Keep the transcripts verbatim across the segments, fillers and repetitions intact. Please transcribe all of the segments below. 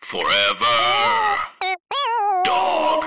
Forever Dog.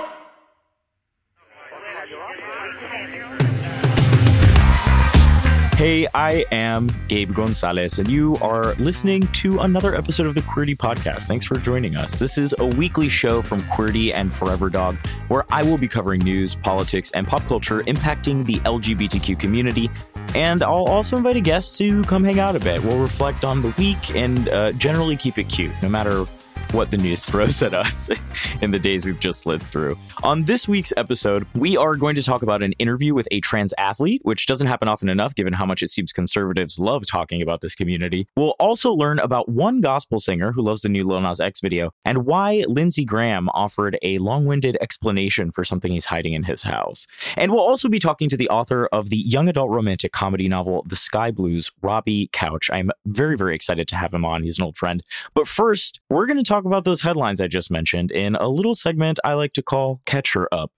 Hey, I am Gabe Gonzalez, and you are listening to another episode of the Queerty podcast. Thanks for joining us. This is a weekly show from Queerty and Forever Dog, where I will be covering news, politics, and pop culture impacting the L G B T Q community. And I'll also invite a guest to come hang out a bit. We'll reflect on the week and uh, generally keep it cute, no matter what the news throws at us in the days we've just lived through. On this week's episode, we are going to talk about an interview with a trans athlete, which doesn't happen often enough given how much it seems conservatives love talking about this community. We'll also learn about one gospel singer who loves the new Lil Nas X video and why Lindsey Graham offered a long-winded explanation for something he's hiding in his house. And we'll also be talking to the author of the young adult romantic comedy novel The Sky Blues, Robbie Couch. I'm very, very excited to have him on. He's an old friend. But first, we're going to talk about those headlines I just mentioned in a little segment I like to call Catch Her Up.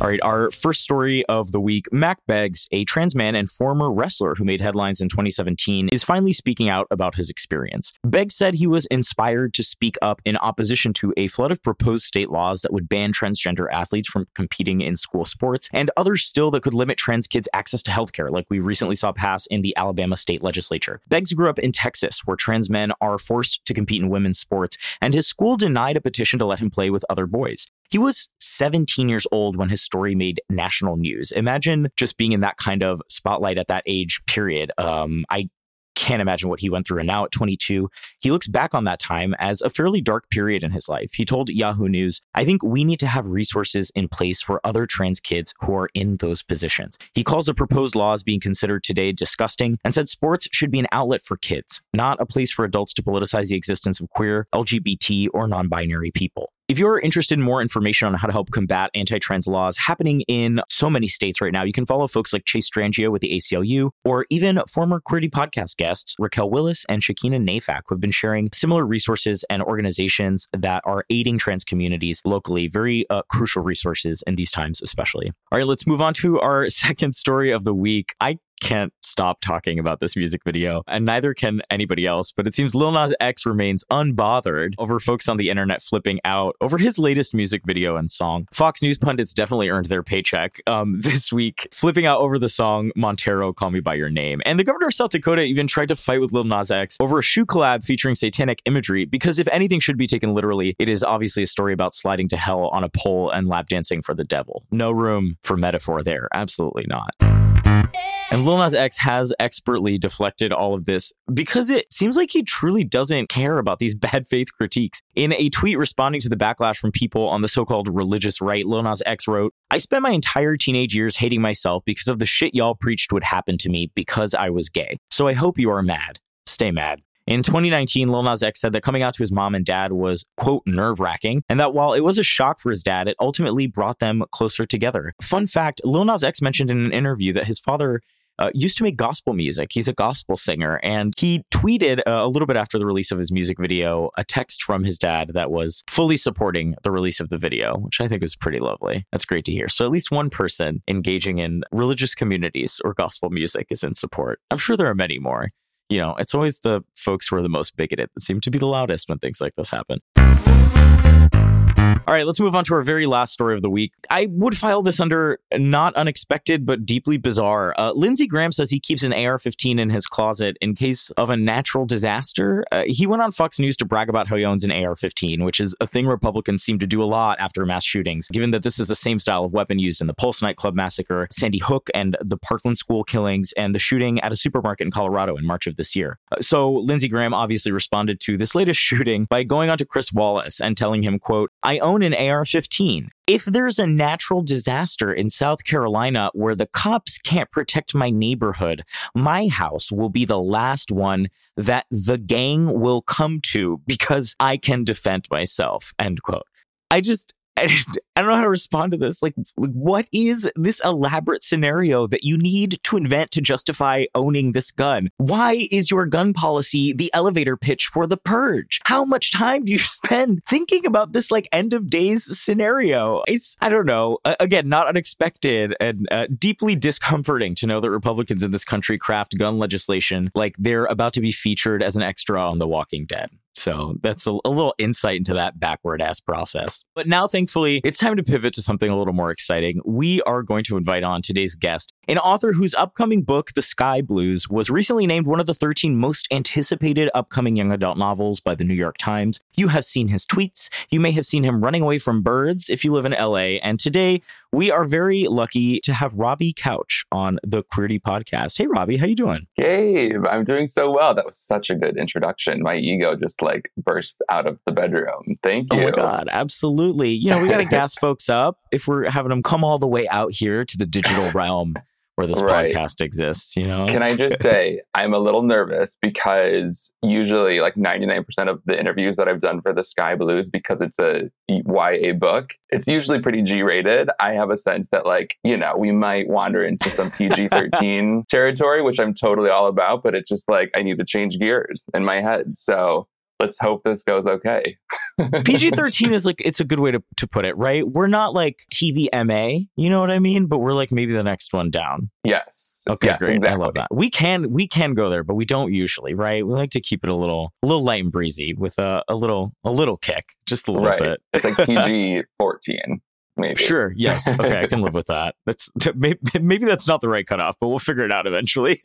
All right, our first story of the week. Mac Beggs, a trans man and former wrestler who made headlines in twenty seventeen, is finally speaking out about his experience. Beggs said he was inspired to speak up in opposition to a flood of proposed state laws that would ban transgender athletes from competing in school sports and others still that could limit trans kids' access to healthcare, like we recently saw pass in the Alabama state legislature. Beggs grew up in Texas, where trans men are forced to compete in women's sports, and his school denied a petition to let him play with other boys. He was seventeen years old when his story made national news. Imagine just being in that kind of spotlight at that age period. Um, I can't imagine what he went through. And now at twenty-two, he looks back on that time as a fairly dark period in his life. He told Yahoo News, "I think we need to have resources in place for other trans kids who are in those positions." He calls the proposed laws being considered today disgusting and said sports should be an outlet for kids, not a place for adults to politicize the existence of queer, L G B T, or non-binary people. If you're interested in more information on how to help combat anti-trans laws happening in so many states right now, you can follow folks like Chase Strangio with the A C L U, or even former Queerty podcast guests Raquel Willis and Shakina Nafak, who have been sharing similar resources and organizations that are aiding trans communities locally. Very uh, crucial resources in these times, especially. All right, let's move on to our second story of the week. I can't stop talking about this music video, and neither can anybody else, but it seems Lil Nas X remains unbothered over folks on the internet flipping out over his latest music video and song. Fox News pundits definitely earned their paycheck um, this week, flipping out over the song Montero, Call Me By Your Name. And the governor of South Dakota even tried to fight with Lil Nas X over a shoe collab featuring satanic imagery, because if anything should be taken literally, it is obviously a story about sliding to hell on a pole and lap dancing for the devil. No room for metaphor there. Absolutely not. And Lil Nas X has expertly deflected all of this because it seems like he truly doesn't care about these bad faith critiques. In a tweet responding to the backlash from people on the so-called religious right, Lil Nas X wrote, "I spent my entire teenage years hating myself because of the shit y'all preached would happen to me because I was gay. So I hope you are mad. Stay mad." In twenty nineteen, Lil Nas X said that coming out to his mom and dad was, quote, nerve-wracking, and that while it was a shock for his dad, it ultimately brought them closer together. Fun fact, Lil Nas X mentioned in an interview that his father Uh, used to make gospel music. He's a gospel singer. And he tweeted uh, a little bit after the release of his music video, a text from his dad that was fully supporting the release of the video, which I think was pretty lovely. That's great to hear. So at least one person engaging in religious communities or gospel music is in support. I'm sure there are many more. You know, it's always the folks who are the most bigoted that seem to be the loudest when things like this happen. All right, let's move on to our very last story of the week. I would file this under not unexpected, but deeply bizarre. Uh, Lindsey Graham says he keeps an A R fifteen in his closet in case of a natural disaster. Uh, he went on Fox News to brag about how he owns an A R fifteen, which is a thing Republicans seem to do a lot after mass shootings, given that this is the same style of weapon used in the Pulse nightclub massacre, Sandy Hook, and the Parkland school killings, and the shooting at a supermarket in Colorado in March of this year. Uh, so Lindsey Graham obviously responded to this latest shooting by going on to Chris Wallace and telling him, quote, "I own an A R fifteen. If there's a natural disaster in South Carolina where the cops can't protect my neighborhood, my house will be the last one that the gang will come to because I can defend myself," end quote. I just... I don't know how to respond to this. Like, what is this elaborate scenario that you need to invent to justify owning this gun? Why is your gun policy the elevator pitch for The Purge? How much time do you spend thinking about this, like, end of days scenario? It's, I don't know. Again, not unexpected and uh, deeply discomforting to know that Republicans in this country craft gun legislation like they're about to be featured as an extra on The Walking Dead. So that's a, a little insight into that backward-ass process. But now, thankfully, it's time to pivot to something a little more exciting. We are going to invite on today's guest, an author whose upcoming book, The Sky Blues, was recently named one of the thirteen most anticipated upcoming young adult novels by the New York Times. You have seen his tweets. You may have seen him running away from birds if you live in L A. And today, we are very lucky to have Robbie Couch on the Queerty podcast. Hey, Robbie, how you doing? Hey, I'm doing so well. That was such a good introduction. My ego just like burst out of the bedroom. Thank you. Oh my God, absolutely. You know, we got to gas folks up if we're having them come all the way out here to the digital realm where this right. podcast exists, you know? Can I just say, I'm a little nervous because usually like ninety-nine percent of the interviews that I've done for The Sky Blues, because it's a Y A book, it's usually pretty G-rated. I have a sense that like, you know, we might wander into some P G thirteen territory, which I'm totally all about, but it's just like, I need to change gears in my head. So let's hope this goes okay. P G thirteen is like, it's a good way to, to put it, right? We're not like T V M A, you know what I mean? But we're like maybe the next one down. Yes. Okay, yes, great. Exactly. I love that. We can we can go there, but we don't usually, right? We like to keep it a little a little light and breezy with a, a little a little kick, just a little right. bit. It's like P G fourteen. Maybe. Sure. Yes. Okay. I can live with that. That's maybe, maybe that's not the right cutoff, but we'll figure it out eventually.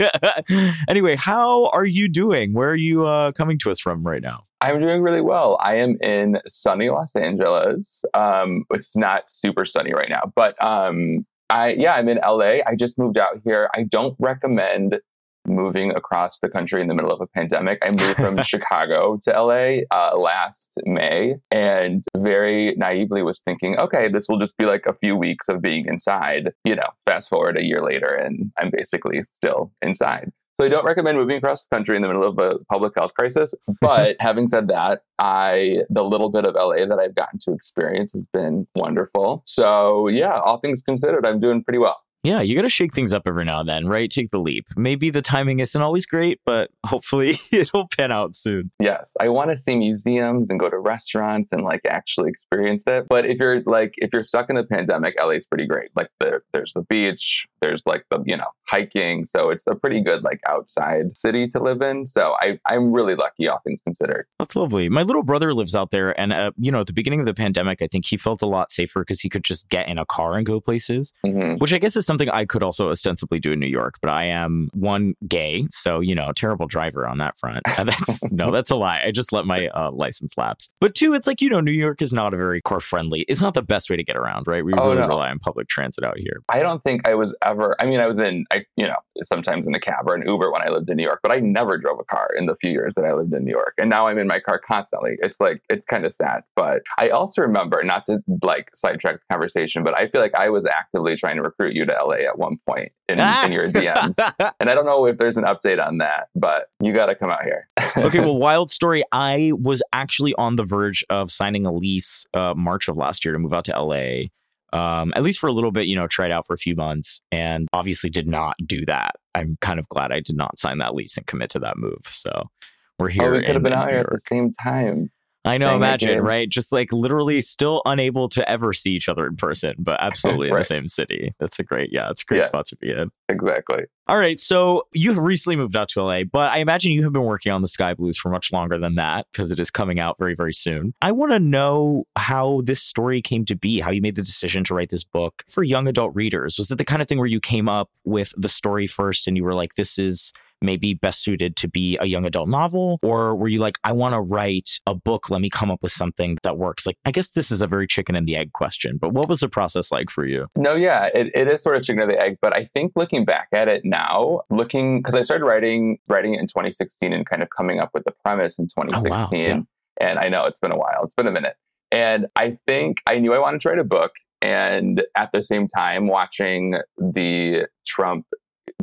Anyway, how are you doing? Where are you uh, coming to us from right now? I'm doing really well. I am in sunny Los Angeles. Um, it's not super sunny right now, but um, I yeah, I'm in L A. I just moved out here. I don't recommend moving across the country in the middle of a pandemic. I moved from Chicago to L A uh, last May and very naively was thinking, okay, this will just be like a few weeks of being inside. You know, fast forward a year later and I'm basically still inside. So I don't recommend moving across the country in the middle of a public health crisis. But having said that, I the little bit of L A that I've gotten to experience has been wonderful. So yeah, all things considered, I'm doing pretty well. Yeah, you got to shake things up every now and then, right? Take the leap. Maybe the timing isn't always great, but hopefully it'll pan out soon. Yes, I want to see museums and go to restaurants and like actually experience it. But if you're like, if you're stuck in the pandemic, L A is pretty great. Like the, there's the beach, there's like the, you know, hiking. So it's a pretty good like outside city to live in. So I, I'm really lucky, all things considered. That's lovely. My little brother lives out there. And, uh, you know, at the beginning of the pandemic, I think he felt a lot safer because he could just get in a car and go places, mm-hmm. which I guess is something Something I could also ostensibly do in New York, but I am one gay, so you know, terrible driver on that front. Uh, that's no, that's a lie. I just let my uh, license lapse. But two, it's like you know, New York is not a very car friendly. It's not the best way to get around, right? We oh, really no. rely on public transit out here. I don't think I was ever. I mean, I was in, I you know, sometimes in a cab or an Uber when I lived in New York, but I never drove a car in the few years that I lived in New York, and now I'm in my car constantly. It's like it's kind of sad, but I also remember not to like sidetrack the conversation, but I feel like I was actively trying to recruit you to L A at one point in, ah! in your D Ms. And I don't know if there's an update on that, but you got to come out here. Okay, well, wild story. I was actually on the verge of signing a lease uh, March of last year to move out to L A, um, at least for a little bit, you know, tried out for a few months and obviously did not do that. I'm kind of glad I did not sign that lease and commit to that move. So we're here. Oh, we could have been out here at the same time. I know, imagine, right? Just like literally still unable to ever see each other in person, but absolutely right. in the same city. That's a great, yeah, it's a great yeah, spot to be in. Exactly. All right. So you've recently moved out to L A, but I imagine you have been working on The Sky Blues for much longer than that because it is coming out very, very soon. I want to know how this story came to be, how you made the decision to write this book for young adult readers. Was it the kind of thing where you came up with the story first and you were like, this is maybe best suited to be a young adult novel? Or were you like, I want to write a book. Let me come up with something that works. Like, I guess this is a very chicken and the egg question, but what was the process like for you? No, yeah, it, it is sort of chicken and the egg. But I think looking back at it now, looking, because I started writing, writing it in twenty sixteen and kind of coming up with the premise in twenty sixteen. Oh, wow. Yeah. And I know it's been a while. It's been a minute. And I think I knew I wanted to write a book. And at the same time, watching the Trump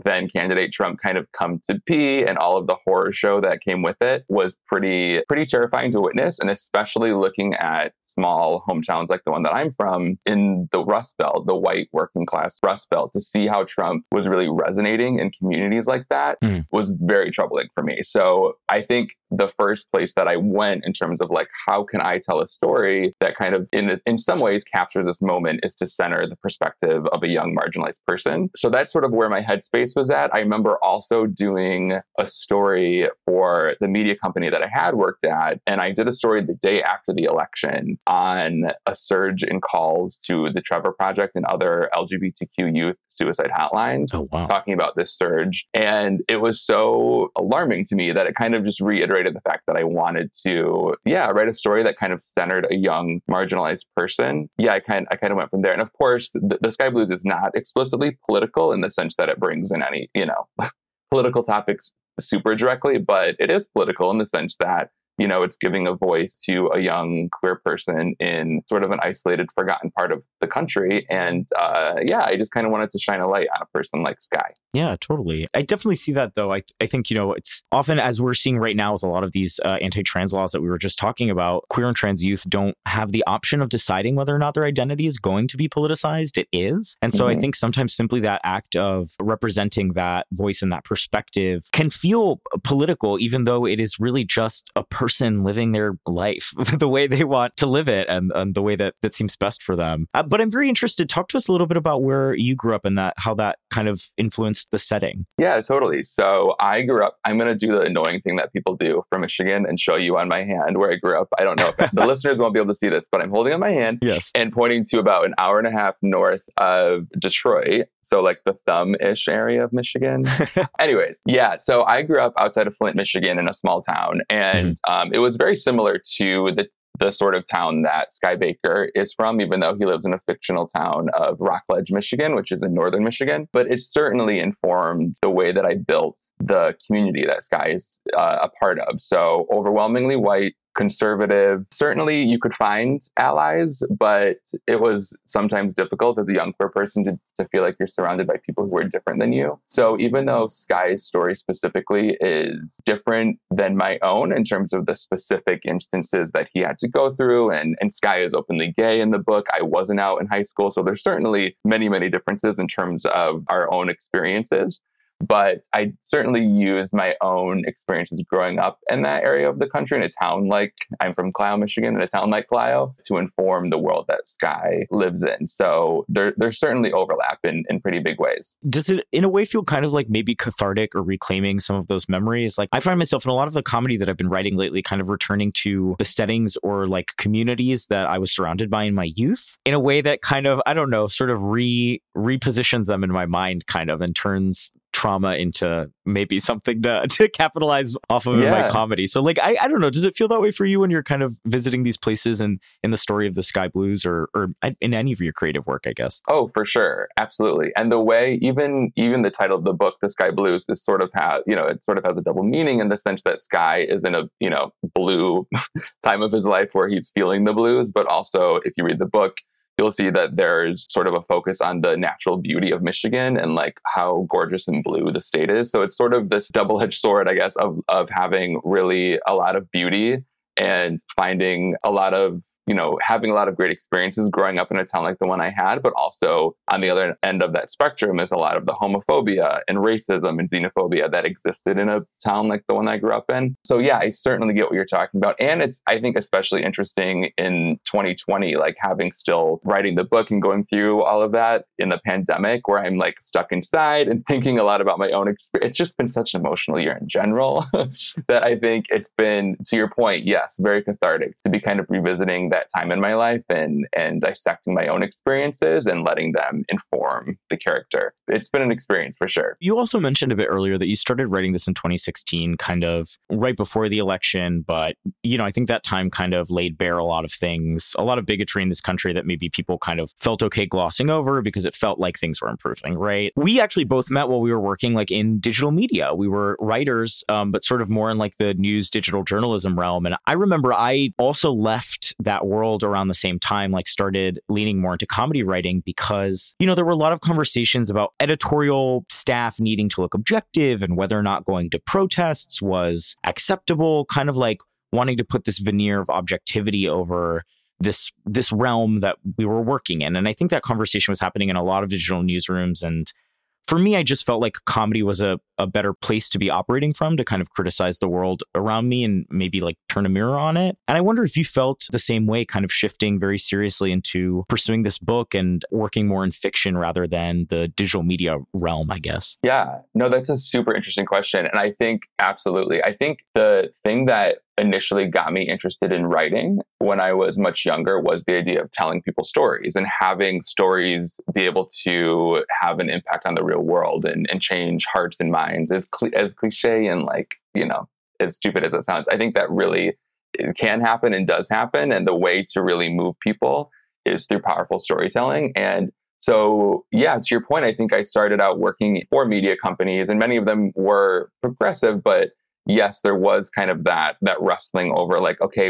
then candidate Trump kind of come to be, and all of the horror show that came with it was pretty, pretty terrifying to witness. And especially looking at small hometowns like the one that I'm from in the Rust Belt, the white working class Rust Belt, to see how Trump was really resonating in communities like that mm. was very troubling for me. So I think the first place that I went in terms of like, how can I tell a story that kind of in this, in some ways captures this moment, is to center the perspective of a young marginalized person. So that's sort of where my headspace was at. I remember also doing a story for the media company that I had worked at. And I did a story the day after the election on a surge in calls to the Trevor Project and other L G B T Q youth suicide hotlines. Oh, wow. Talking about this surge. And it was so alarming to me that it kind of just reiterated the fact that I wanted to, yeah, write a story that kind of centered a young marginalized person. Yeah, I kind, I kind of went from there. And of course, the, the Sky Blues is not explicitly political in the sense that it brings in any, you know, political topics super directly, but it is political in the sense that, you know, it's giving a voice to a young queer person in sort of an isolated, forgotten part of the country. And uh, yeah, I just kind of wanted to shine a light on a person like Sky. Yeah, totally. I definitely see that, though. I, I think, you know, it's often, as we're seeing right now with a lot of these uh, anti-trans laws that we were just talking about, queer and trans youth don't have the option of deciding whether or not their identity is going to be politicized. It is. And so mm-hmm. I think sometimes simply that act of representing that voice and that perspective can feel political, even though it is really just a person person living their life the way they want to live it, and, and the way that, that seems best for them. Uh, but I'm very interested. Talk to us a little bit about where you grew up and that how that kind of influenced the setting. Yeah, totally. So I grew up, I'm going to do the annoying thing that people do from Michigan and show you on my hand where I grew up. I don't know if the listeners won't be able to see this, but I'm holding on my hand yes. and pointing to about an hour and a half north of Detroit. So like the thumb-ish area of Michigan. Anyways, yeah. So I grew up outside of Flint, Michigan in a small town. And mm-hmm. um, it was very similar to the the sort of town that Sky Baker is from, even though he lives in a fictional town of Rockledge, Michigan, which is in northern Michigan. But it certainly informed the way that I built the community that Sky is uh, a part of. So overwhelmingly white, conservative. Certainly you could find allies, but it was sometimes difficult as a young queer person to, to feel like you're surrounded by people who are different than you. So even though Sky's story specifically is different than my own in terms of the specific instances that he had to go through, and, and Sky is openly gay in the book, I wasn't out in high school. So there's certainly many, many differences in terms of our own experiences. But I certainly used my own experiences growing up in that area of the country, in a town like, I'm from Clio, Michigan, in a town like Clio, to inform the world that Sky lives in. So there, there's certainly overlap in, in pretty big ways. Does it, in a way, feel kind of like maybe cathartic or reclaiming some of those memories? Like, I find myself in a lot of the comedy that I've been writing lately kind of returning to the settings or like communities that I was surrounded by in my youth in a way that kind of, I don't know, sort of re repositions them in my mind kind of, and turns trauma into maybe something to, to capitalize off of yeah. in my comedy. So like, I, I don't know, does it feel that way for you when you're kind of visiting these places and in the story of the Sky Blues, or, or in any of your creative work, I guess? Oh, for sure. Absolutely. And the way, even, even the title of the book, The Sky Blues, is sort of how, you know, it sort of has a double meaning in the sense that Sky is in a, you know, blue time of his life where he's feeling the blues. But also if you read the book, you'll see that there's sort of a focus on the natural beauty of Michigan and like how gorgeous and blue the state is. So it's sort of this double-edged sword, I guess, of, of having really a lot of beauty and finding a lot of you know, having a lot of great experiences growing up in a town like the one I had, but also on the other end of that spectrum is a lot of the homophobia and racism and xenophobia that existed in a town like the one I grew up in. So yeah, I certainly get what you're talking about. And it's, I think, especially interesting in twenty twenty, like having still writing the book and going through all of that in the pandemic where I'm like stuck inside and thinking a lot about my own experience. It's just been such an emotional year in general that I think it's been, to your point, yes, very cathartic to be kind of revisiting that time in my life and and dissecting my own experiences and letting them inform the character. It's been an experience for sure. You also mentioned a bit earlier that you started writing this in twenty sixteen, kind of right before the election. But, you know, I think that time kind of laid bare a lot of things, a lot of bigotry in this country that maybe people kind of felt okay glossing over because it felt like things were improving, right? We actually both met while we were working like in digital media. We were writers, um, but sort of more in like the news digital journalism realm. And I remember I also left that world around the same time, like started leaning more into comedy writing because, you know, there were a lot of conversations about editorial staff needing to look objective and whether or not going to protests was acceptable, kind of like wanting to put this veneer of objectivity over this this realm that we were working in. And I think that conversation was happening in a lot of digital newsrooms. And for me, I just felt like comedy was a, a better place to be operating from, to kind of criticize the world around me and maybe like turn a mirror on it. And I wonder if you felt the same way, kind of shifting very seriously into pursuing this book and working more in fiction rather than the digital media realm, I guess. Yeah, no, that's a super interesting question. And I think absolutely. I think the thing that initially got me interested in writing when I was much younger was the idea of telling people stories and having stories be able to have an impact on the real world and, and change hearts and minds, as, cl- as cliche and like, you know, as stupid as it sounds. I think that really it can happen and does happen. And the way to really move people is through powerful storytelling. And so, yeah, to your point, I think I started out working for media companies and many of them were progressive, but yes, there was kind of that that wrestling over like, okay,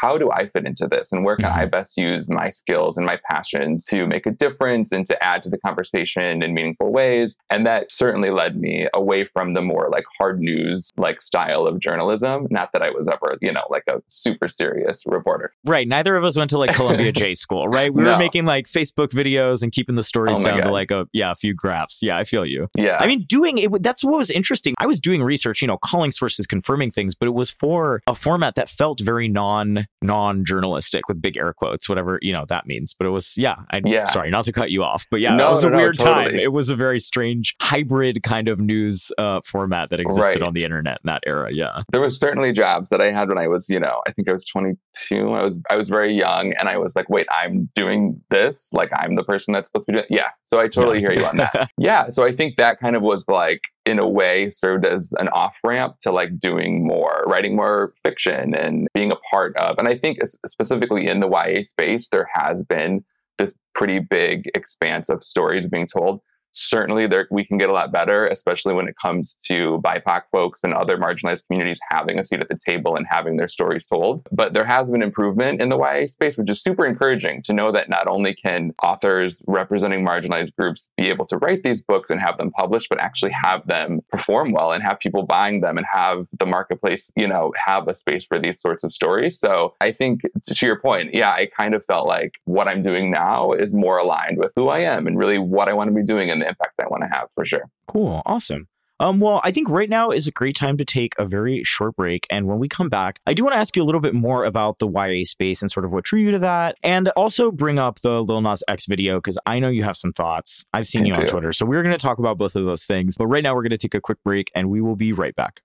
how do I fit into this? And where can I best use my skills and my passions to make a difference and to add to the conversation in meaningful ways? And that certainly led me away from the more like hard news like style of journalism. Not that I was ever, you know, like a super serious reporter. Right. Neither of us went to like Columbia J school, right? We no. were making like Facebook videos and keeping the stories oh down God. to like a, yeah, a few graphs. Yeah, I feel you. Yeah. I mean, doing it, that's what was interesting. I was doing research, you know, calling versus confirming things, but it was for a format that felt very non non journalistic with big air quotes, whatever, you know, that means. But it was, yeah, I, yeah. sorry, not to cut you off, but yeah, no, it was no, a no, weird totally. time. It was a very strange hybrid kind of news uh, format that existed right. on the internet in that era. Yeah, there was certainly jobs that I had when I was, you know, I think I was twenty-two. I was I was very young, and I was like, wait, I'm doing this? Like, I'm the person that's supposed to be doing? Yeah. So I totally yeah. hear you on that. yeah. So I think that kind of was like, in a way, served as an off ramp to like doing more, writing more fiction and being a part of. And I think specifically in the Y A space, there has been this pretty big expanse of stories being told. Certainly there, we can get a lot better, especially when it comes to B I P O C folks and other marginalized communities having a seat at the table and having their stories told. But there has been improvement in the Y A space, which is super encouraging to know that not only can authors representing marginalized groups be able to write these books and have them published, but actually have them perform well and have people buying them and have the marketplace, you know, have a space for these sorts of stories. So I think to your point, yeah, I kind of felt like what I'm doing now is more aligned with who I am and really what I want to be doing and the impact I want to have for sure. Cool. Awesome. Um, well, I think right now is a great time to take a very short break. And when we come back, I do want to ask you a little bit more about the Y A space and sort of what drew you to that. And also bring up the Lil Nas X video, because I know you have some thoughts. I've seen I you do. on Twitter. So we're going to talk about both of those things. But right now we're going to take a quick break and we will be right back.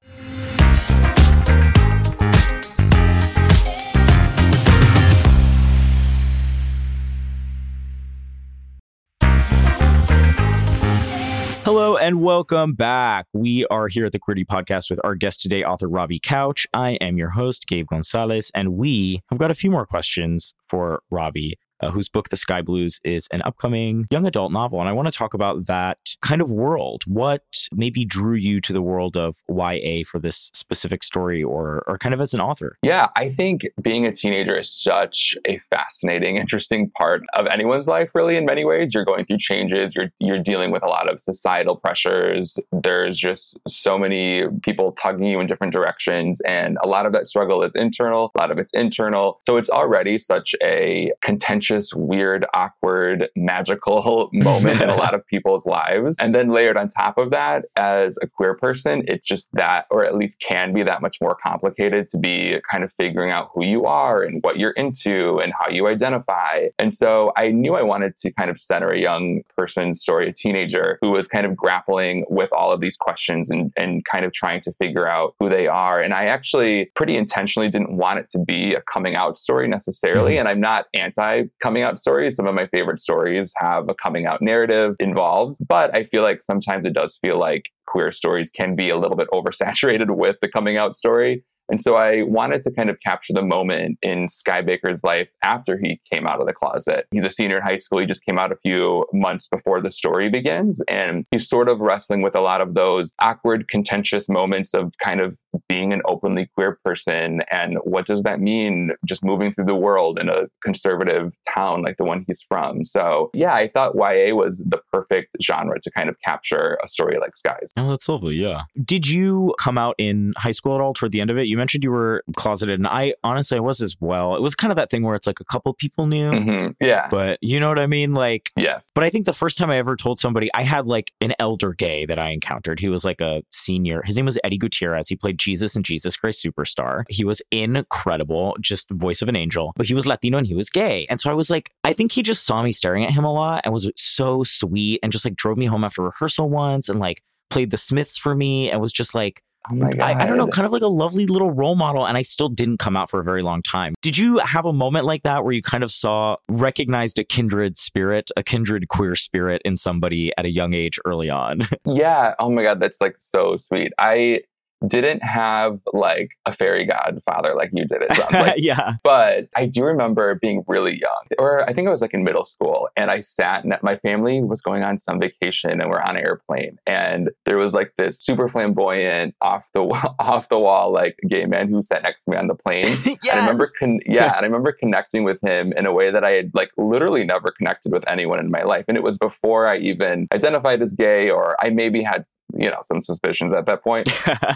Hello and welcome back. We are here at the Queerty Podcast with our guest today, author Robbie Couch. I am your host, Gabe Gonzalez, and we have got a few more questions for Robbie. uh, whose book, The Sky Blues, is an upcoming young adult novel. And I want to talk about that kind of world. What maybe drew you to the world of Y A for this specific story or, or kind of as an author? Yeah, I think being a teenager is such a fascinating, interesting part of anyone's life, really, in many ways. You're going through changes. You're, you're dealing with a lot of societal pressures. There's just so many people tugging you in different directions. And a lot of that struggle is internal. A lot of it's internal. So it's already such a contentious, weird, awkward, magical moment in a lot of people's lives. And then layered on top of that, as a queer person, it's just that, or at least can be that much more complicated to be kind of figuring out who you are and what you're into and how you identify. And so I knew I wanted to kind of center a young person's story, a teenager who was kind of grappling with all of these questions and, and kind of trying to figure out who they are. And I actually pretty intentionally didn't want it to be a coming out story necessarily. And I'm not anti coming out stories. Some of my favorite stories have a coming out narrative involved, but I feel like sometimes it does feel like queer stories can be a little bit oversaturated with the coming out story. And so I wanted to kind of capture the moment in Sky Baker's life after he came out of the closet. He's a senior in high school. He just came out a few months before the story begins. And he's sort of wrestling with a lot of those awkward, contentious moments of kind of being an openly queer person. And what does that mean just moving through the world in a conservative town like the one he's from? So yeah, I thought Y A was the perfect genre to kind of capture a story like Sky's. Oh, that's lovely. Yeah. Did you come out in high school at all toward the end of it? You You mentioned you were closeted, and I honestly I was as well. It was kind of that thing where it's like a couple people knew. Mm-hmm. Yeah. But you know what I mean? Like, yes. But I think the first time I ever told somebody, I had like an elder gay that I encountered. He was like a senior. His name was Eddie Gutierrez. He played Jesus in Jesus Christ Superstar. He was incredible, just voice of an angel. But he was Latino and he was gay. And so I was like, I think he just saw me staring at him a lot and was so sweet and just like drove me home after rehearsal once and like played the Smiths for me and was just like, Oh I, I don't know, kind of like a lovely little role model. And I still didn't come out for a very long time. Did you have a moment like that where you kind of saw, recognized a kindred spirit, a kindred queer spirit in somebody at a young age early on? Yeah. Oh my God. That's like so sweet. I didn't have like a fairy godfather like you did. It sounds like. Yeah. But I do remember being really young, or I think I was like in middle school, and I sat and my family was going on some vacation and we're on an airplane, and there was like this super flamboyant off the off the wall like gay man who sat next to me on the plane. Yes! And I remember con- yeah, and I remember connecting with him in a way that I had like literally never connected with anyone in my life, and it was before I even identified as gay, or I maybe had you know some suspicions at that point.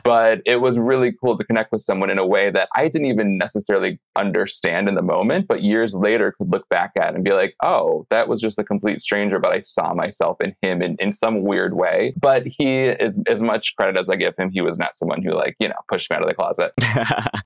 But But it was really cool to connect with someone in a way that I didn't even necessarily understand in the moment, but years later could look back at and be like, oh, that was just a complete stranger, but I saw myself in him in, in some weird way. But he is, as much credit as I give him, he was not someone who like, you know, pushed me out of the closet.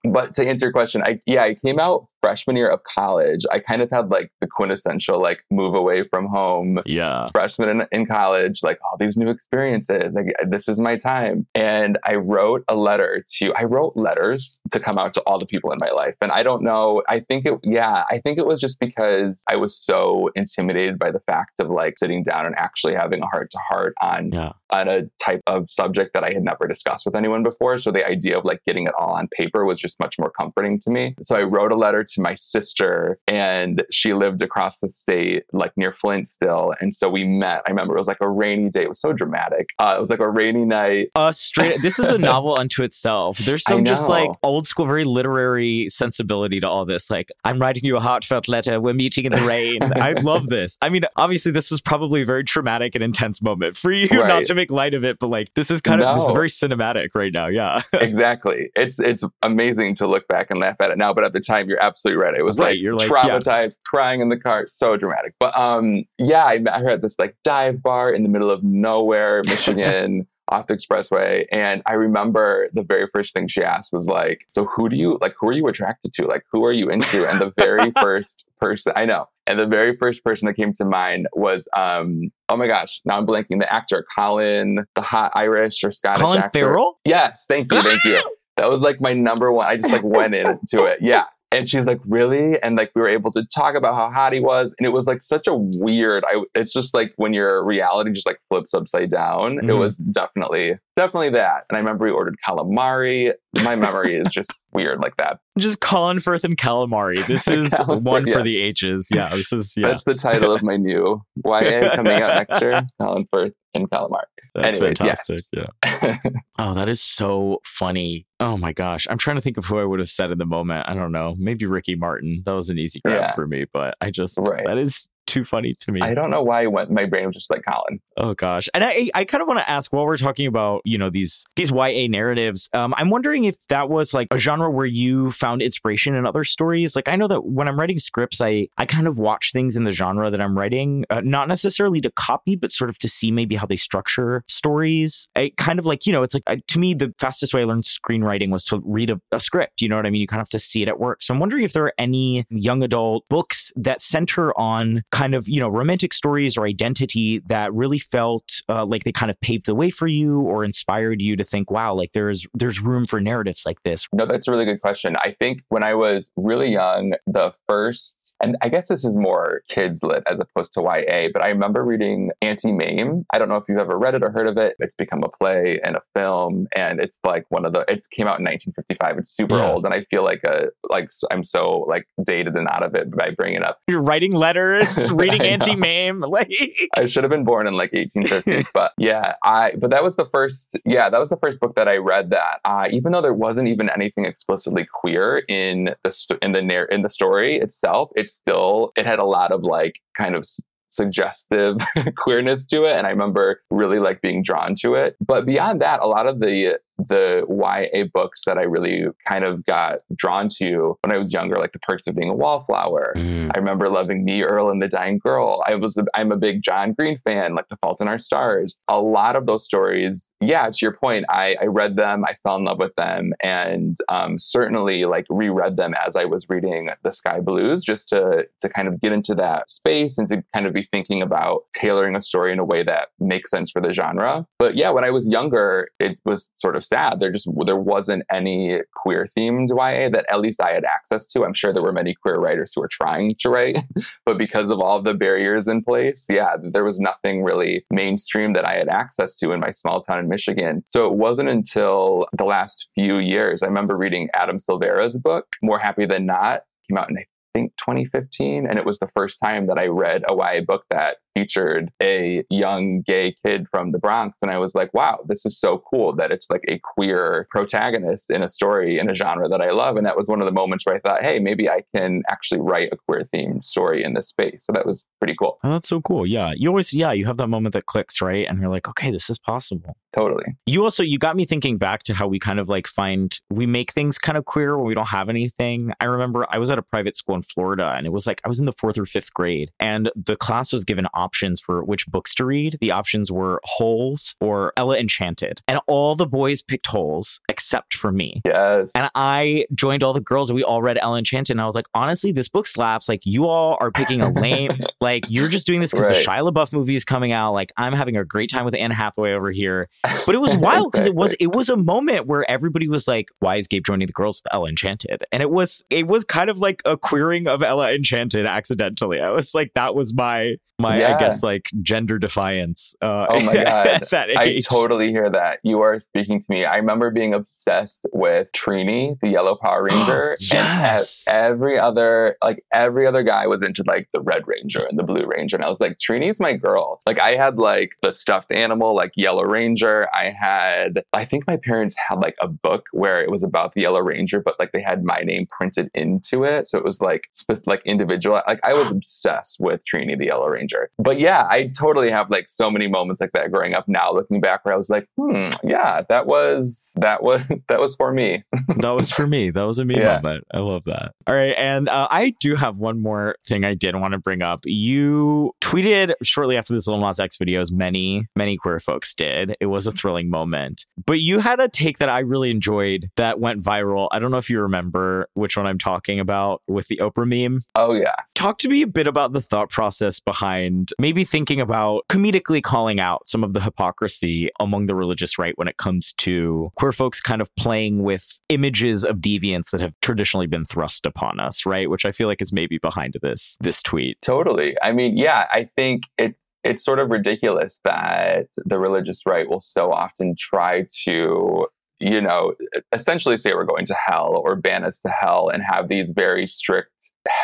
But to answer your question, I yeah, I came out freshman year of college. I kind of had like the quintessential like move away from home. Yeah. Freshman in, in college, like all these new experiences, like this is my time. And I wrote a letter to, I wrote letters to come out to all the people in my life. And I don't know, I think it, yeah, I think it was just because I was so intimidated by the fact of like sitting down and actually having a heart to heart on, yeah. on a type of subject that I had never discussed with anyone before. So the idea of like getting it all on paper was just much more comforting to me. So I wrote a letter to my sister, and she lived across the state, like near Flint still. And so we met. I remember it was like a rainy day. It was so dramatic. Uh, it was like a rainy night. Uh, straight. This is a novel. Unto itself. There's some just like old school, very literary sensibility to all this. Like, I'm writing you a heartfelt letter. We're meeting in the rain. I love this. I mean, obviously this was probably a very traumatic and intense moment for you, right. Not to make light of it, but like, this is kind no. of, this is very cinematic right now. Yeah, exactly. It's, it's amazing to look back and laugh at it now, but at the time you're absolutely right. It was right. like, you're like traumatized, yeah. crying in the car. So dramatic. But um, yeah, I met her at this like dive bar in the middle of nowhere, Michigan. Off the expressway. And I remember the very first thing she asked was like, so who do you, like, who are you attracted to? Like, who are you into? And the very first person, I know. And the very first person that came to mind was, um, oh my gosh, now I'm blanking. The actor, Colin, the hot Irish or Scottish Colin actor. Colin Farrell? Yes. Thank you. Thank you. That was like my number one. I just like went into it. Yeah. And she's like, really? And like, we were able to talk about how hot he was. And it was like such a weird, I, it's just like when your reality just like flips upside down, mm-hmm. It was definitely Definitely that. And I remember we ordered calamari. My memory is just weird like that. Just Colin Firth and calamari. This is calamari, one for yes. the H's. Yeah, this is, yeah. That's the title of my new Y A coming out next year. Colin Firth and calamari. That's Anyways, fantastic. Yes. Yeah. Oh, that is so funny. Oh my gosh. I'm trying to think of who I would have said in the moment. I don't know. Maybe Ricky Martin. That was an easy grab yeah. for me, but I just, right. that is too funny to me. I don't know why I went, my brain was just like Colin. Oh gosh. And I I kind of want to ask, while we're talking about, you know, these these Y A narratives, um, I'm wondering if that was like a genre where you found inspiration in other stories. Like I know that when I'm writing scripts, I, I kind of watch things in the genre that I'm writing, uh, not necessarily to copy, but sort of to see maybe how they structure stories. I kind of like, you know, it's like, I, to me, the fastest way I learned screenwriting was to read a, a script. You know what I mean? You kind of have to see it at work. So I'm wondering if there are any young adult books that center on kind of, you know, romantic stories or identity that really felt uh, like they kind of paved the way for you or inspired you to think, wow, like there's there's room for narratives like this. No, that's a really good question. I think when I was really young, the first, and I guess this is more kids lit as opposed to Y A, but I remember reading Auntie Mame. I don't know if you've ever read it or heard of it. It's become a play and a film, and it's like one of the, it came out in nineteen fifty-five. It's super yeah. old, and I feel like a like I'm so like dated and out of it by bringing it up. You're writing letters. Reading Auntie Mame, like I should have been born in like eighteen fifty, but yeah, I but that was the first, yeah, that was the first book that I read that, uh, even though there wasn't even anything explicitly queer in the st- in the narr- in the story itself, it still it had a lot of like kind of suggestive queerness to it, and I remember really like being drawn to it. But beyond that, a lot of the the Y A books that I really kind of got drawn to when I was younger, like The Perks of Being a Wallflower. Mm. I remember loving Me, Earl, and the Dying Girl. I was, I'm a big John Green fan, like The Fault in Our Stars. A lot of those stories, yeah, to your point, I, I read them, I fell in love with them, and um, certainly like reread them as I was reading The Sky Blues, just to, to kind of get into that space and to kind of be thinking about tailoring a story in a way that makes sense for the genre. But yeah, when I was younger, it was sort of sad. There just there wasn't any queer themed Y A that at least I had access to. I'm sure there were many queer writers who were trying to write, but because of all the barriers in place, yeah, there was nothing really mainstream that I had access to in my small town in Michigan. So it wasn't until the last few years, I remember reading Adam Silvera's book, More Happy Than Not, came out in I think twenty fifteen, and it was the first time that I read a Y A book that featured a young gay kid from the Bronx. And I was like, wow, this is so cool that it's like a queer protagonist in a story in a genre that I love. And that was one of the moments where I thought, hey, maybe I can actually write a queer themed story in this space. So that was pretty cool. Oh, that's so cool. Yeah. You always, yeah, you have that moment that clicks, right? And you're like, okay, this is possible. Totally. You also, you got me thinking back to how we kind of like find, we make things kind of queer when we don't have anything. I remember I was at a private school in Florida, and it was like, I was in the fourth or fifth grade, and the class was given options for which books to read. The options were Holes or Ella Enchanted. And all the boys picked Holes except for me. Yes. And I joined all the girls and we all read Ella Enchanted. And I was like, honestly, this book slaps. Like, you all are picking a lame. Like, you're just doing this because right. the Shia LaBeouf movie is coming out. Like, I'm having a great time with Anne Hathaway over here. But it was wild because exactly. it was it was a moment where everybody was like, why is Gabe joining the girls with Ella Enchanted? And it was it was kind of like a queering of Ella Enchanted accidentally. I was like, that was my my yeah. I guess like gender defiance. Uh, oh my God. That I totally hear that. You are speaking to me. I remember being obsessed with Trini, the Yellow Power Ranger. Yes. And every other, like every other guy was into like the Red Ranger and the Blue Ranger. And I was like, Trini's my girl. Like I had like the stuffed animal, like Yellow Ranger. I had, I think my parents had like a book where it was about the Yellow Ranger, but like they had my name printed into it. So it was like, sp- like individual. Like I was obsessed with Trini, the Yellow Ranger. But yeah, I totally have like so many moments like that growing up now, looking back where I was like, hmm, yeah, that was, that was, that was for me. That was for me. That was a me yeah. moment. I love that. All right. And uh, I do have one more thing I did want to bring up. You tweeted shortly after this Lil Nas X video, as many, many queer folks did. It was a thrilling moment. But you had a take that I really enjoyed that went viral. I don't know if you remember which one I'm talking about, with the Oprah meme. Oh, yeah. Talk to me a bit about the thought process behind maybe thinking about comedically calling out some of the hypocrisy among the religious right when it comes to queer folks kind of playing with images of deviance that have traditionally been thrust upon us, right? Which I feel like is maybe behind this this tweet. Totally. I mean, yeah, I think it's it's sort of ridiculous that the religious right will so often try to, you know, essentially say we're going to hell or ban us to hell and have these very strict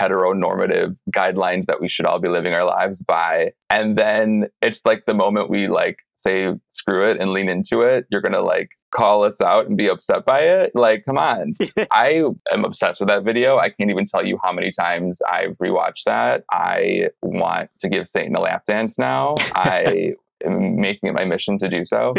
heteronormative guidelines that we should all be living our lives by. And then it's like the moment we like say, screw it and lean into it, you're going to like call us out and be upset by it. Like, come on. I am obsessed with that video. I can't even tell you how many times I've rewatched that. I want to give Satan a lap dance now. I... making it my mission to do so.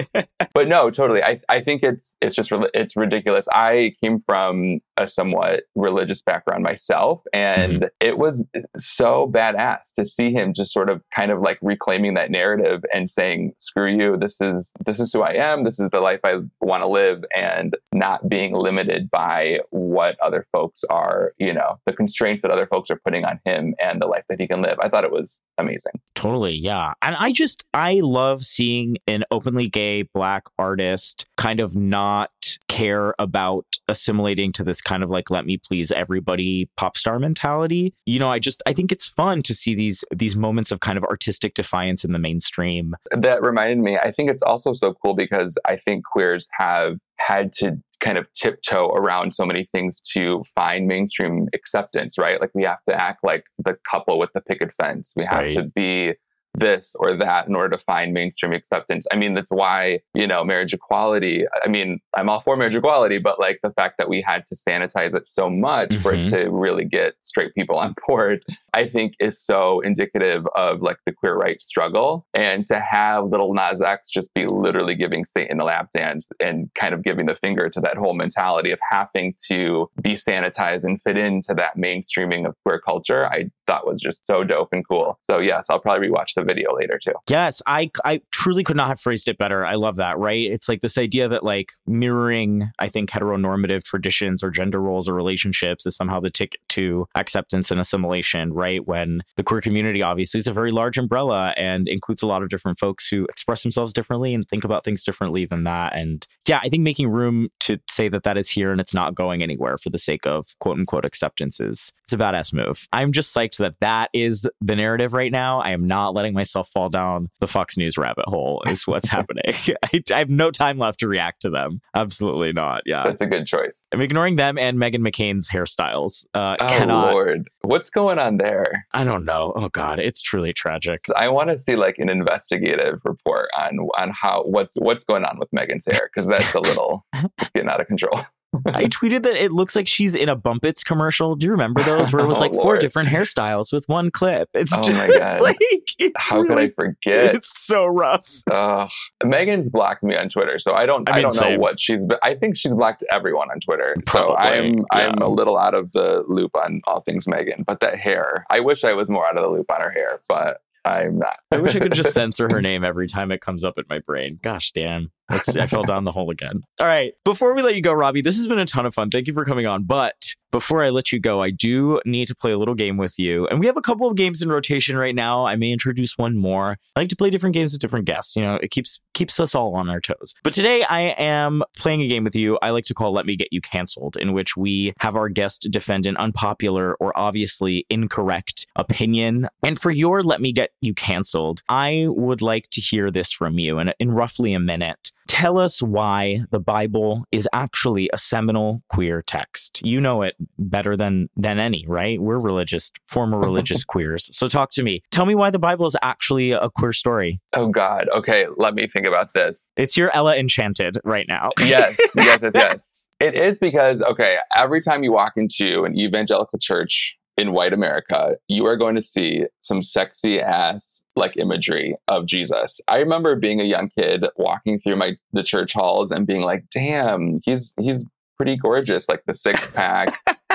But no, totally. I I think it's it's just, it's ridiculous. I came from a somewhat religious background myself, and mm-hmm. it was so badass to see him just sort of kind of like reclaiming that narrative and saying, screw you, this is, this is who I am, this is the life I want to live, and not being limited by what other folks are, you know, the constraints that other folks are putting on him and the life that he can live. I thought it was amazing. Totally, yeah. And I just, I love seeing an openly gay Black artist kind of not care about assimilating to this kind of like, let me please everybody pop star mentality. You know, I just, I think it's fun to see these, these moments of kind of artistic defiance in the mainstream. That reminded me, I think it's also so cool because I think queers have had to kind of tiptoe around so many things to find mainstream acceptance, right? Like we have to act like the couple with the picket fence. We have right. to be this or that in order to find mainstream acceptance. I mean, that's why, you know, marriage equality, I mean, I'm all for marriage equality, but like the fact that we had to sanitize it so much mm-hmm. for it to really get straight people on board, I think is so indicative of like the queer rights struggle. And to have Lil Nas X just be literally giving Satan a lap dance and kind of giving the finger to that whole mentality of having to be sanitized and fit into that mainstreaming of queer culture, I thought was just so dope and cool. So yes, I'll probably rewatch the video later too. Yes, I I truly could not have phrased it better. I love that, right? It's like this idea that like mirroring, I think, heteronormative traditions or gender roles or relationships is somehow the ticket to acceptance and assimilation, right? When the queer community obviously is a very large umbrella and includes a lot of different folks who express themselves differently and think about things differently than that. And yeah, I think making room to say that that is here and it's not going anywhere for the sake of quote unquote acceptances, it's a badass move. I'm just psyched that that is the narrative right now. I am not letting myself fall down the Fox News rabbit hole is what's happening. I, I have no time left to react to them. Absolutely not. Yeah, that's a good choice. I'm ignoring them and Meghan McCain's hairstyles. Uh, oh cannot... Lord, what's going on there? I don't know. Oh God, it's truly tragic. I want to see like an investigative report on on how what's what's going on with Meghan's hair, because that's a little it's getting out of control. I tweeted that it looks like she's in a Bumpets commercial. Do you remember those? Where it was like oh, four Lord. different hairstyles with one clip. It's oh just my God. like... It's How really, could I forget? It's so rough. Uh, Megan's blocked me on Twitter, so I don't I, mean, I don't same. know what she's... I think she's blocked everyone on Twitter. Probably, so I'm, yeah. I'm a little out of the loop on all things Meghan. But that hair... I wish I was more out of the loop on her hair, but... I'm not. I wish I could just censor her name every time it comes up in my brain. Gosh, damn. That's, I fell down the hole again. All right. Before we let you go, Robbie, this has been a ton of fun. Thank you for coming on. But before I let you go, I do need to play a little game with you. And we have a couple of games in rotation right now. I may introduce one more. I like to play different games with different guests. You know, it keeps keeps us all on our toes. But today I am playing a game with you I like to call Let Me Get You Canceled, in which we have our guest defend an unpopular or obviously incorrect opinion. And for your Let Me Get You Canceled, I would like to hear this from you in, in roughly a minute. Tell us why the Bible is actually a seminal queer text. You know it better than than any, right? We're religious, former religious queers. So talk to me. Tell me why the Bible is actually a queer story. Oh, God. Okay, let me think about this. It's your Ella Enchanted right now. Yes, yes, yes, yes. It is because, okay, every time you walk into an evangelical church in white America, you are going to see some sexy ass like imagery of Jesus. I remember being a young kid walking through my the church halls and being like, damn, he's he's pretty gorgeous. Like the six pack,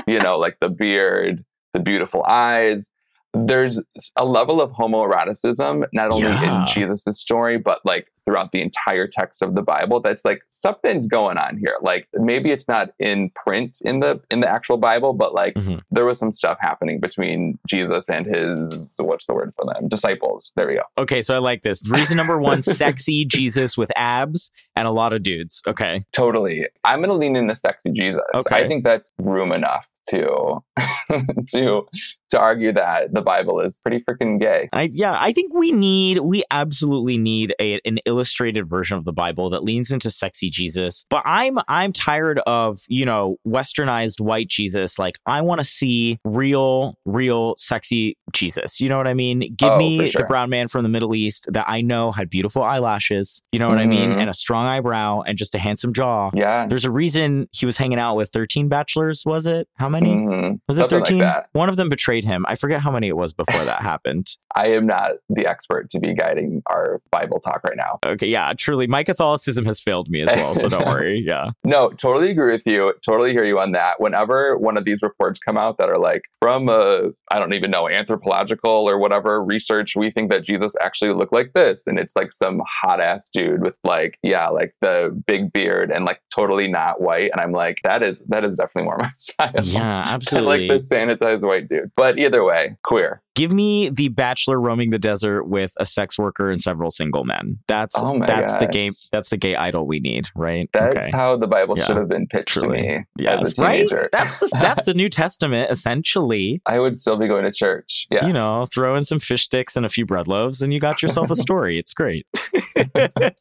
you know, like the beard, the beautiful eyes. There's a level of homoeroticism, not only yeah. in Jesus's story, but like throughout the entire text of the Bible. That's like something's going on here. Like maybe it's not in print in the in the actual Bible, but like mm-hmm. there was some stuff happening between Jesus and his, what's the word for them? Disciples. There we go. Okay, so I like this. Reason number one, sexy Jesus with abs and a lot of dudes. Okay. Totally. I'm going to lean into sexy Jesus. Okay. I think that's room enough to to to argue that the Bible is pretty freaking gay. I, yeah, I think we need, we absolutely need a, an illustrated version of the Bible that leans into sexy Jesus. But I'm, I'm tired of, you know, westernized white Jesus. Like, I want to see real, real sexy Jesus. You know what I mean? Give oh, me sure. the brown man from the Middle East that I know had beautiful eyelashes. You know what mm-hmm. I mean? And a strong eyebrow and just a handsome jaw. Yeah. There's a reason he was hanging out with thirteen bachelors. Was it? How many? Mm-hmm. Was it thirteen? Like One of them betrayed him. I forget how many it was before that happened. I am not the expert to be guiding our Bible talk right now. Okay, yeah, truly. My Catholicism has failed me as well, so don't worry. Yeah. No, totally agree with you. Totally hear you on that. Whenever one of these reports come out that are like from a, I don't even know, anthropological or whatever research, we think that Jesus actually looked like this. And it's like some hot ass dude with like, yeah, like the big beard and like totally not white. And I'm like, that is, that is definitely more my style. Yeah, absolutely. Like the sanitized white dude. But But either way, queer. Give me the bachelor roaming the desert with a sex worker and several single men. That's oh that's gosh. the gay that's the gay idol we need, right? That's okay. How the Bible yeah. should have been pitched Truly. to me yes. as a teenager. Right? That's the that's the New Testament essentially. I would still be going to church. Yes. You know, throw in some fish sticks and a few bread loaves, and you got yourself a story. It's great.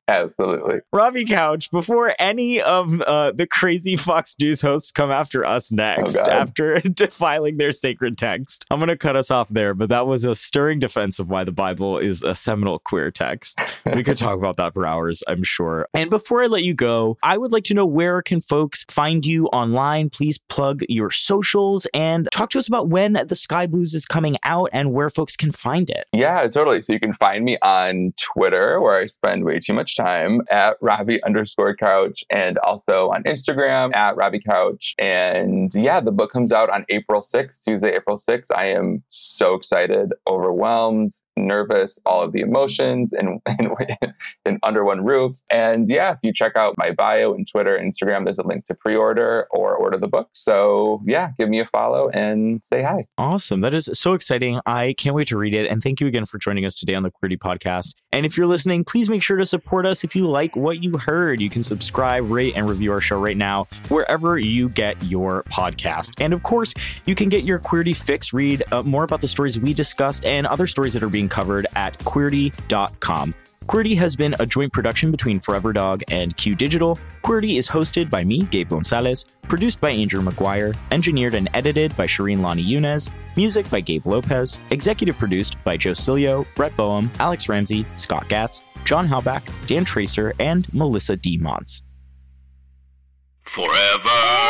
Absolutely, Robbie Couch. Before any of uh, the crazy Fox News hosts come after us next, oh after defiling their sacred text, I'm going to cut us off there. But that was a stirring defense of why the Bible is a seminal queer text. We could talk about that for hours, I'm sure. And before I let you go, I would like to know, where can folks find you online? Please plug your socials and talk to us about when The Sky Blues is coming out and where folks can find it. Yeah, totally. So you can find me on Twitter, where I spend way too much time, at Robbie underscore Couch, and also on Instagram at Robbie Couch. And yeah, the book comes out on April sixth, Tuesday, April sixth. I am so excited. Excited, overwhelmed, nervous, all of the emotions and, and, and under one roof. And yeah, if you check out my bio in Twitter and Instagram, there's a link to pre-order or order the book. So yeah, give me a follow and say hi. Awesome. That is so exciting. I can't wait to read it. And thank you again for joining us today on the Queerty Podcast. And if you're listening, please make sure to support us. If you like what you heard, you can subscribe, rate, and review our show right now, wherever you get your podcast. And of course, you can get your Queerty fix. Read uh, more about the stories we discussed and other stories that are being covered at queerty dot com. Queerty has been a joint production between Forever Dog and Q Digital. Queerty is hosted by me, Gabe Gonzalez, produced by Andrew McGuire, engineered and edited by Shireen Lani Yunez, music by Gabe Lopez, executive produced by Joe Cilio, Brett Boehm, Alex Ramsey, Scott Gatz, John Halbach, Dan Tracer, and Melissa D. Mons. Forever!